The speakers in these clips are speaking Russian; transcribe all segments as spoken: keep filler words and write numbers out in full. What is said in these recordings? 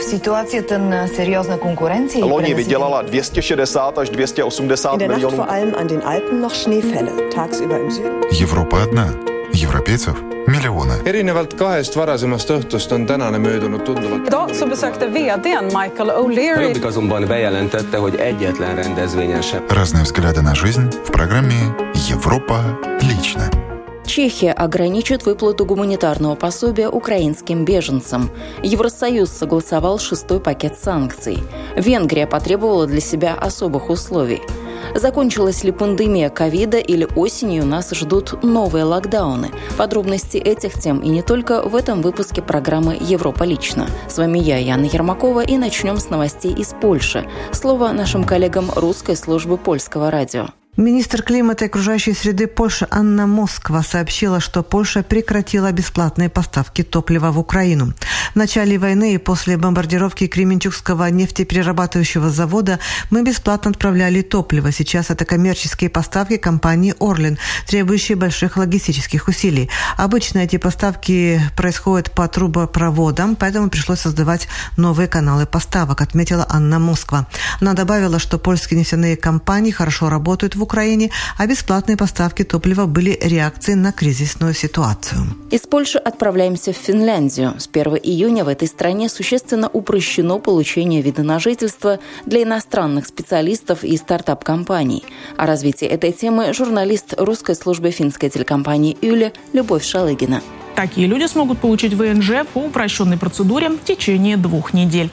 v situaci je ten seriózní konkurence. Loni vydělala двести шестьдесят až двести восемьдесят milionů. Evropa jedna. Европейцев миллионы. Då så besökte ви ди Michael O'Leary. Разные взгляды на жизнь в программе «Европа лично». Чехия ограничит выплату гуманитарного пособия украинским беженцам. Евросоюз согласовал шестой пакет санкций. Венгрия потребовала для себя особых условий. Закончилась ли пандемия ковида или осенью нас ждут новые локдауны? Подробности этих тем и не только в этом выпуске программы «Европа лично». С вами я, Яна Ермакова, и начнем с новостей из Польши. Слово нашим коллегам русской службы польского радио. Министр климата и окружающей среды Польши Анна Москва сообщила, что Польша прекратила бесплатные поставки топлива в Украину. В начале войны и после бомбардировки Кременчугского нефтеперерабатывающего завода мы бесплатно отправляли топливо. Сейчас это коммерческие поставки компании «Орлин», требующие больших логистических усилий. Обычно эти поставки происходят по трубопроводам, поэтому пришлось создавать новые каналы поставок, отметила Анна Москва. Она добавила, что польские нефтяные компании хорошо работают в Украине. Украине, а бесплатные поставки топлива были реакцией на кризисную ситуацию. Из Польши отправляемся в Финляндию. С первого июня в этой стране существенно упрощено получение вида на жительство для иностранных специалистов и стартап-компаний. О развитии этой темы журналист русской службы финской телекомпании Юля Любовь Шалыгина. Такие люди смогут получить вэ эн жэ по упрощенной процедуре в течение двух недель.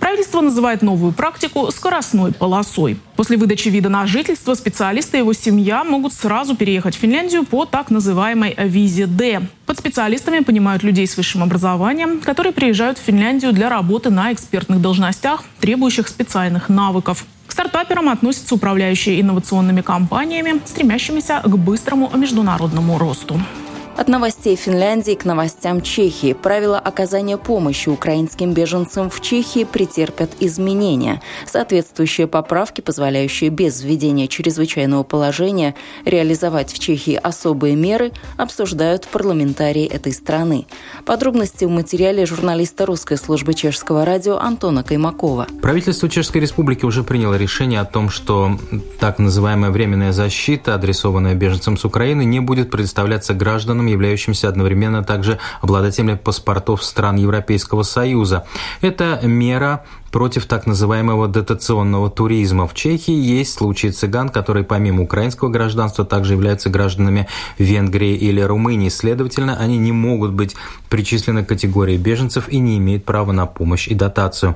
Правительство называет новую практику «скоростной полосой». После выдачи вида на жительство специалисты и его семья могут сразу переехать в Финляндию по так называемой визе Д. Под специалистами понимают людей с высшим образованием, которые приезжают в Финляндию для работы на экспертных должностях, требующих специальных навыков. К стартаперам относятся управляющие инновационными компаниями, стремящимися к быстрому международному росту. От новостей Финляндии к новостям Чехии. Правила оказания помощи украинским беженцам в Чехии претерпят изменения. Соответствующие поправки, позволяющие без введения чрезвычайного положения реализовать в Чехии особые меры, обсуждают парламентарии этой страны. Подробности в материале журналиста русской службы чешского радио Антона Каймакова. Правительство Чешской Республики уже приняло решение о том, что так называемая временная защита, адресованная беженцам с Украины, не будет предоставляться гражданам, являющимся одновременно также обладателями паспортов стран Европейского Союза. Это мера против так называемого дотационного туризма. В Чехии есть случаи цыган, которые помимо украинского гражданства также являются гражданами Венгрии или Румынии. Следовательно, они не могут быть причислены к категории беженцев и не имеют права на помощь и дотацию.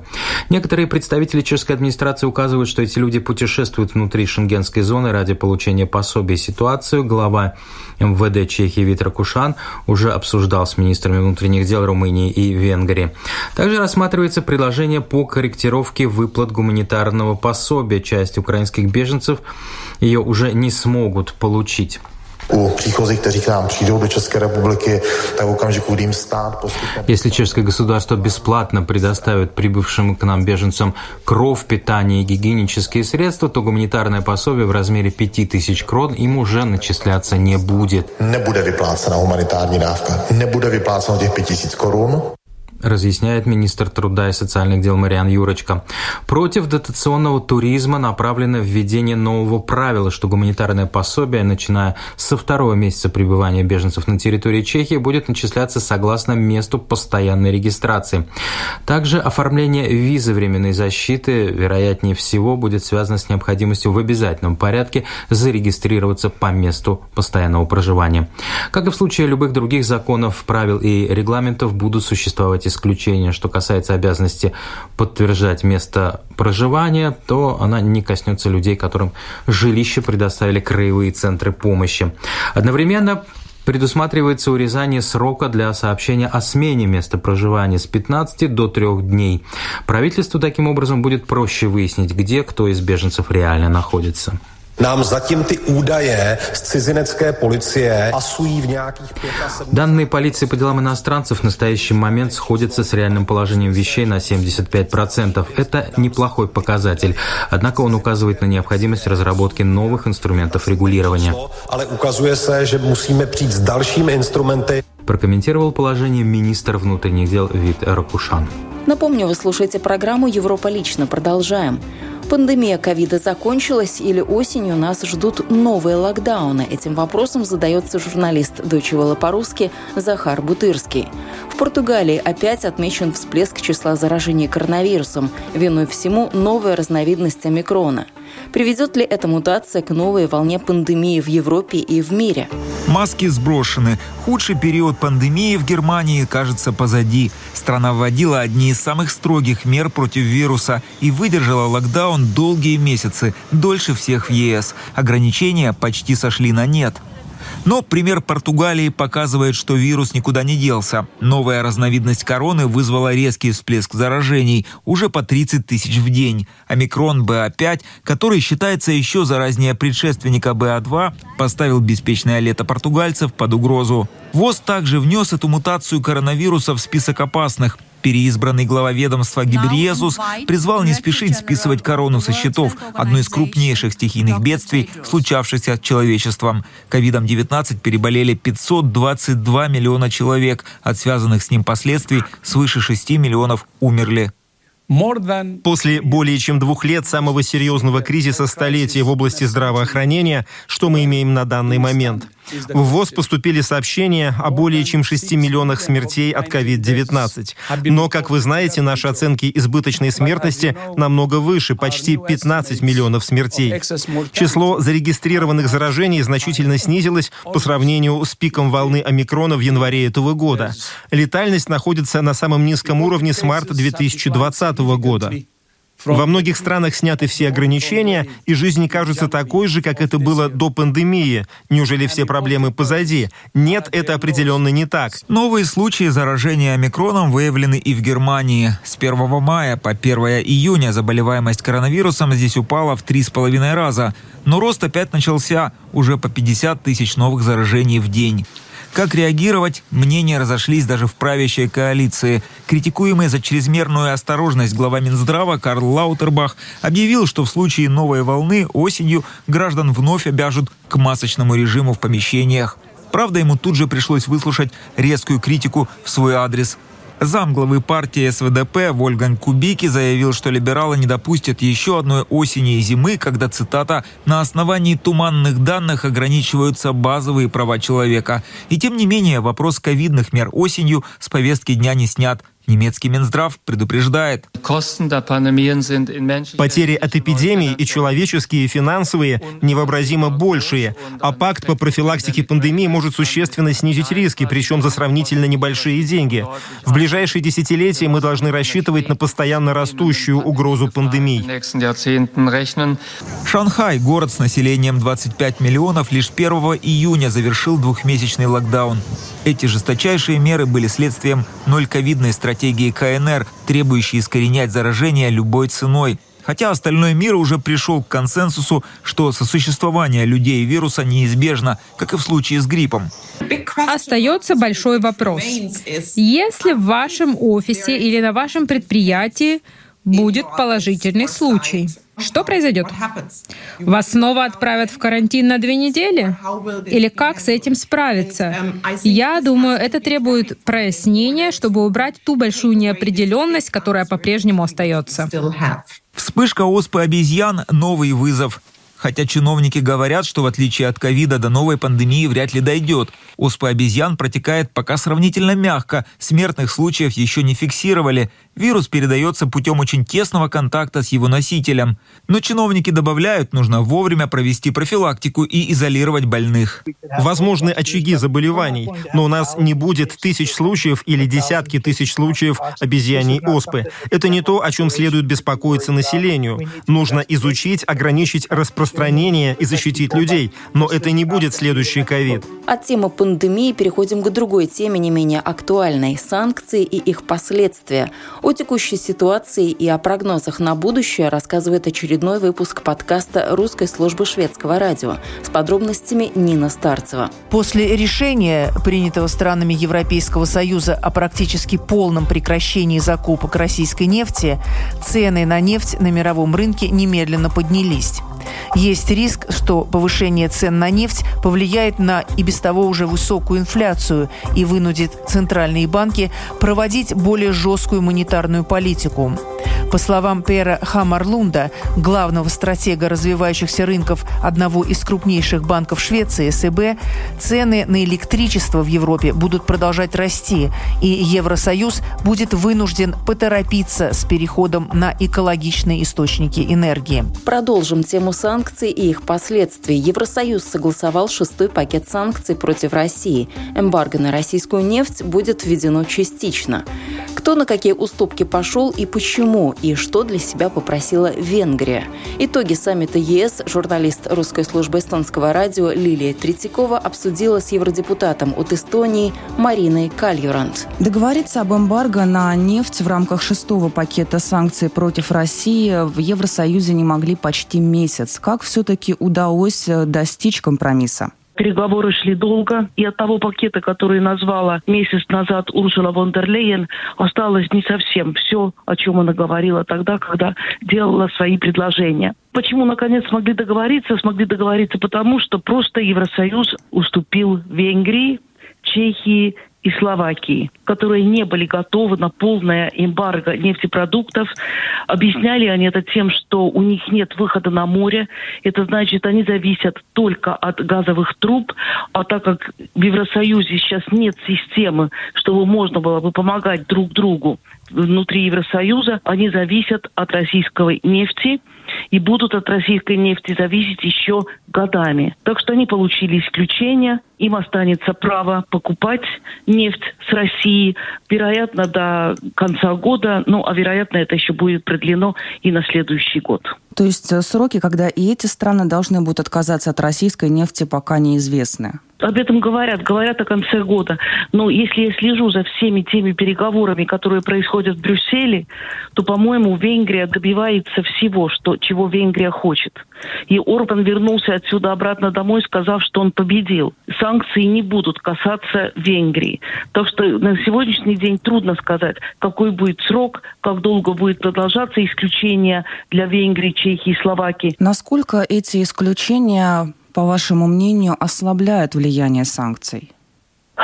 Некоторые представители чешской администрации указывают, что эти люди путешествуют внутри шенгенской зоны ради получения пособий. Ситуацию глава эм вэ дэ Чехии Вит Ракушан уже обсуждал с министрами внутренних дел Румынии и Венгрии. Также рассматривается предложение по корректировке корректировки выплат гуманитарного пособия. Часть украинских беженцев ее уже не смогут получить. Если чешское государство бесплатно предоставит прибывшим к нам беженцам кров, питание и гигиенические средства, то гуманитарное пособие в размере пять тысяч крон им уже начисляться не будет. Не будет выплачена гуманитарная давка, не будет выплачено этих пять тысяч крон. Разъясняет министр труда и социальных дел Мариан Юрочка. Против дотационного туризма направлено введение нового правила, что гуманитарное пособие, начиная со второго месяца пребывания беженцев на территории Чехии, будет начисляться согласно месту постоянной регистрации. Также оформление визы временной защиты, вероятнее всего, будет связано с необходимостью в обязательном порядке зарегистрироваться по месту постоянного проживания. Как и в случае любых других законов, правил и регламентов, будут существовать исключение, что касается обязанности подтверждать место проживания, то она не коснется людей, которым жилище предоставили краевые центры помощи. Одновременно предусматривается урезание срока для сообщения о смене места проживания с пятнадцати до трёх дней. Правительству таким образом будет проще выяснить, где кто из беженцев реально находится. Нам затем ty údaje z cizinecké policie pasují v nějakých пятидесяти... Данные полиции по делам иностранцев в настоящий момент сходятся с реальным положением вещей на семьдесят пять процентов. Это неплохой показатель. Однако он указывает на необходимость разработки новых инструментов регулирования. Ale ukazuje se, že musíme přijít s dalšími instrumenty. Прокомментировал положение министр внутренних дел Вит Ракушан. Напомню, вы слушаете программу «Европа лично». Продолжаем. Пандемия ковида закончилась или осенью нас ждут новые локдауны? Этим вопросом задается журналист Deutsche Welle по-русски Захар Бутырский. В Португалии опять отмечен всплеск числа заражений коронавирусом. Виной всему новая разновидность омикрона. Приведет ли эта мутация к новой волне пандемии в Европе и в мире? Маски сброшены. Худший период пандемии в Германии, кажется, позади. Страна вводила одни из самых строгих мер против вируса и выдержала локдаун долгие месяцы, дольше всех в ЕС. Ограничения почти сошли на нет. Но пример Португалии показывает, что вирус никуда не делся. Новая разновидность короны вызвала резкий всплеск заражений, уже по тридцать тысяч в день. Омикрон бэ а пять, который считается еще заразнее предшественника бэ а два, поставил беспечное лето португальцев под угрозу. ВОЗ также внес эту мутацию коронавируса в список опасных. Переизбранный глава ведомства Гибриезус призвал не спешить списывать корону со счетов, одну из крупнейших стихийных бедствий, случавшихся с человечеством. ковидом девятнадцать переболели пятьсот двадцать два миллиона человек. От связанных с ним последствий свыше шести миллионов умерли. После более чем двух лет самого серьезного кризиса столетия в области здравоохранения, что мы имеем на данный момент? В ВОЗ поступили сообщения о более чем шести миллионах смертей от ковид девятнадцать. Но, как вы знаете, наши оценки избыточной смертности намного выше, почти пятнадцать миллионов смертей. Число зарегистрированных заражений значительно снизилось по сравнению с пиком волны омикрона в январе этого года. Летальность находится на самом низком уровне с марта две тысячи двадцатого года. Во многих странах сняты все ограничения, и жизнь не кажется такой же, как это было до пандемии. Неужели все проблемы позади? Нет, это определенно не так. Новые случаи заражения омикроном выявлены и в Германии. С первого мая по первого июня заболеваемость коронавирусом здесь упала в три с половиной раза. Но рост опять начался, уже по пятьдесят тысяч новых заражений в день. Как реагировать, мнения разошлись даже в правящей коалиции. Критикуемый за чрезмерную осторожность глава Минздрава Карл Лаутербах объявил, что в случае новой волны осенью граждан вновь обяжут к масочному режиму в помещениях. Правда, ему тут же пришлось выслушать резкую критику в свой адрес. Замглавы партии эс вэ дэ пэ Вольфганг Кубике заявил, что либералы не допустят еще одной осени и зимы, когда, цитата, «на основании туманных данных ограничиваются базовые права человека». И тем не менее вопрос ковидных мер осенью с повестки дня не снят. Немецкий Минздрав предупреждает. Потери от эпидемии и человеческие, и финансовые невообразимо большие, а пакт по профилактике пандемии может существенно снизить риски, причем за сравнительно небольшие деньги. В ближайшие десятилетия мы должны рассчитывать на постоянно растущую угрозу пандемии. Шанхай, город с населением двадцать пять миллионов, лишь первого июня завершил двухмесячный локдаун. Эти жесточайшие меры были следствием ноль-ковидной стратегии ка эн эр, требующей искоренять заражение любой ценой. Хотя остальной мир уже пришел к консенсусу, что сосуществование людей и вируса неизбежно, как и в случае с гриппом. Остается большой вопрос. Если в вашем офисе или на вашем предприятии будет положительный случай, что произойдет? Вас снова отправят в карантин на две недели? Или как с этим справиться? Я думаю, это требует прояснения, чтобы убрать ту большую неопределенность, которая по-прежнему остается. Вспышка оспы обезьян – новый вызов. Хотя чиновники говорят, что в отличие от ковида до новой пандемии вряд ли дойдет. Оспа обезьян протекает пока сравнительно мягко, смертных случаев еще не фиксировали. Вирус передается путем очень тесного контакта с его носителем. Но чиновники добавляют, нужно вовремя провести профилактику и изолировать больных. Возможны очаги заболеваний, но у нас не будет тысяч случаев или десятки тысяч случаев обезьяньей оспы. Это не то, о чем следует беспокоиться населению. Нужно изучить, ограничить распространение и защитить людей. Но это не будет следующий ковид. От темы пандемии переходим к другой теме, не менее актуальной – санкции и их последствия. О текущей ситуации и о прогнозах на будущее рассказывает очередной выпуск подкаста русской службы шведского радио. С подробностями Нина Старцева. После решения, принятого странами Европейского Союза о практически полном прекращении закупок российской нефти, цены на нефть на мировом рынке немедленно поднялись. Есть риск, что повышение цен на нефть повлияет на и без того уже высокую инфляцию и вынудит центральные банки проводить более жесткую монетарную монетарную политику. По словам Пера Хамарлунда, главного стратега развивающихся рынков одного из крупнейших банков Швеции, СЭБ, цены на электричество в Европе будут продолжать расти, и Евросоюз будет вынужден поторопиться с переходом на экологичные источники энергии. Продолжим тему санкций и их последствий. Евросоюз согласовал шестой пакет санкций против России. Эмбарго на российскую нефть будет введено частично. Кто на какие уступки пошел и почему, и что для себя попросила Венгрия. Итоги саммита ЕС журналист русской службы эстонского радио Лилия Третьякова обсудила с евродепутатом от Эстонии Мариной Кальюранд. Договориться об эмбарго на нефть в рамках шестого пакета санкций против России в Евросоюзе не могли почти месяц. Как все-таки удалось достичь компромисса? Переговоры шли долго, и от того пакета, который назвала месяц назад Урсула фон дер Ляйен, осталось не совсем все, о чем она говорила тогда, когда делала свои предложения. Почему, наконец, смогли договориться? Смогли договориться потому, что просто Евросоюз уступил Венгрии, Чехии и Словакии, которые не были готовы на полное эмбарго нефтепродуктов. Объясняли они это тем, что у них нет выхода на море. Это значит, они зависят только от газовых труб. А так как в Евросоюзе сейчас нет системы, чтобы можно было бы помогать друг другу внутри Евросоюза, они зависят от российской нефти и будут от российской нефти зависеть еще годами. Так что они получили исключение, им останется право покупать нефть с России, вероятно, до конца года, ну, а вероятно, это еще будет продлено и на следующий год. То есть сроки, когда и эти страны должны будут отказаться от российской нефти, пока неизвестны? Об этом говорят, говорят о конце года. Но если я слежу за всеми теми переговорами, которые происходят в Брюсселе, то, по-моему, Венгрия добивается всего, что, чего Венгрия хочет. И Орбан вернулся отсюда обратно домой, сказав, что он победил. Санкции не будут касаться Венгрии. Так что на сегодняшний день трудно сказать, какой будет срок, как долго будет продолжаться исключение для Венгрии, Чехии, Словакии. Насколько эти исключения, по вашему мнению, ослабляет влияние санкций?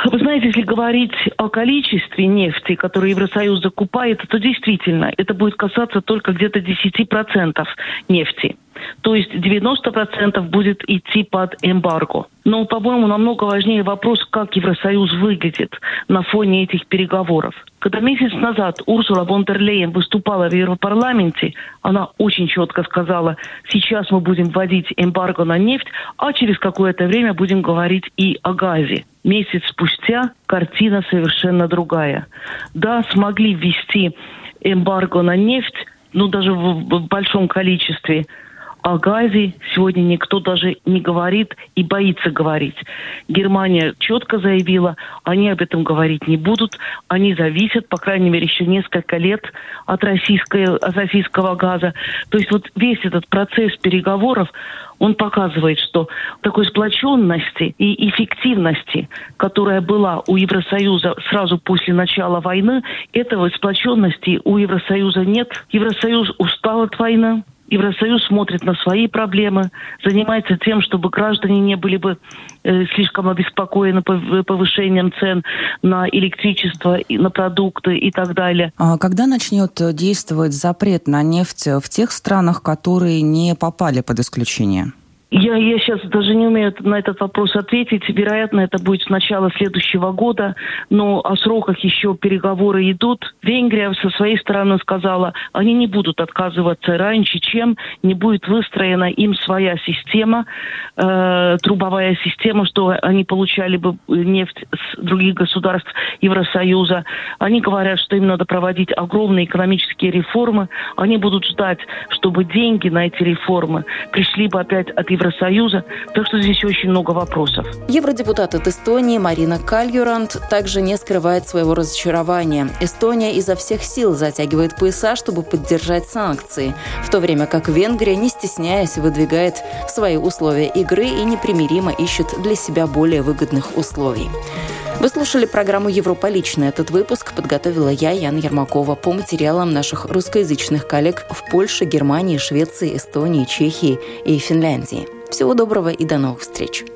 Вы знаете, если говорить о количестве нефти, которую Евросоюз закупает, то действительно это будет касаться только где-то десять процентов нефти. То есть девяносто процентов будет идти под эмбарго. Но, по-моему, намного важнее вопрос, как Евросоюз выглядит на фоне этих переговоров. Когда месяц назад Урсула фон дер Ляйен выступала в Европарламенте, она очень четко сказала, сейчас мы будем вводить эмбарго на нефть, а через какое-то время будем говорить и о газе. Месяц спустя картина совершенно другая. Да, смогли ввести эмбарго на нефть, но даже в большом количестве. О газе сегодня никто даже не говорит и боится говорить. Германия четко заявила, они об этом говорить не будут. Они зависят, по крайней мере, еще несколько лет от, от российского газа. То есть вот весь этот процесс переговоров, он показывает, что такой сплоченности и эффективности, которая была у Евросоюза сразу после начала войны, этого сплоченности у Евросоюза нет. Евросоюз устал от войны. Евросоюз смотрит на свои проблемы, занимается тем, чтобы граждане не были бы э, слишком обеспокоены повышением цен на электричество, на продукты и так далее. А когда начнет действовать запрет на нефть в тех странах, которые не попали под исключение? Я, я сейчас даже не умею на этот вопрос ответить. Вероятно, это будет с начала следующего года, но о сроках еще переговоры идут. Венгрия со своей стороны сказала, они не будут отказываться раньше, чем не будет выстроена им своя система, э, трубовая система, что они получали бы нефть с других государств Евросоюза. Они говорят, что им надо проводить огромные экономические реформы. Они будут ждать, чтобы деньги на эти реформы пришли бы опять от Евросоюза, так что здесь очень много вопросов. Евродепутат от Эстонии Марина Кальюранд также не скрывает своего разочарования. Эстония изо всех сил затягивает пояса, чтобы поддержать санкции, в то время как Венгрия, не стесняясь, выдвигает свои условия игры и непримиримо ищет для себя более выгодных условий. Вы слушали программу «Европа лично». Этот выпуск подготовила я, Яна Ермакова, по материалам наших русскоязычных коллег в Польше, Германии, Швеции, Эстонии, Чехии и Финляндии. Всего доброго и до новых встреч!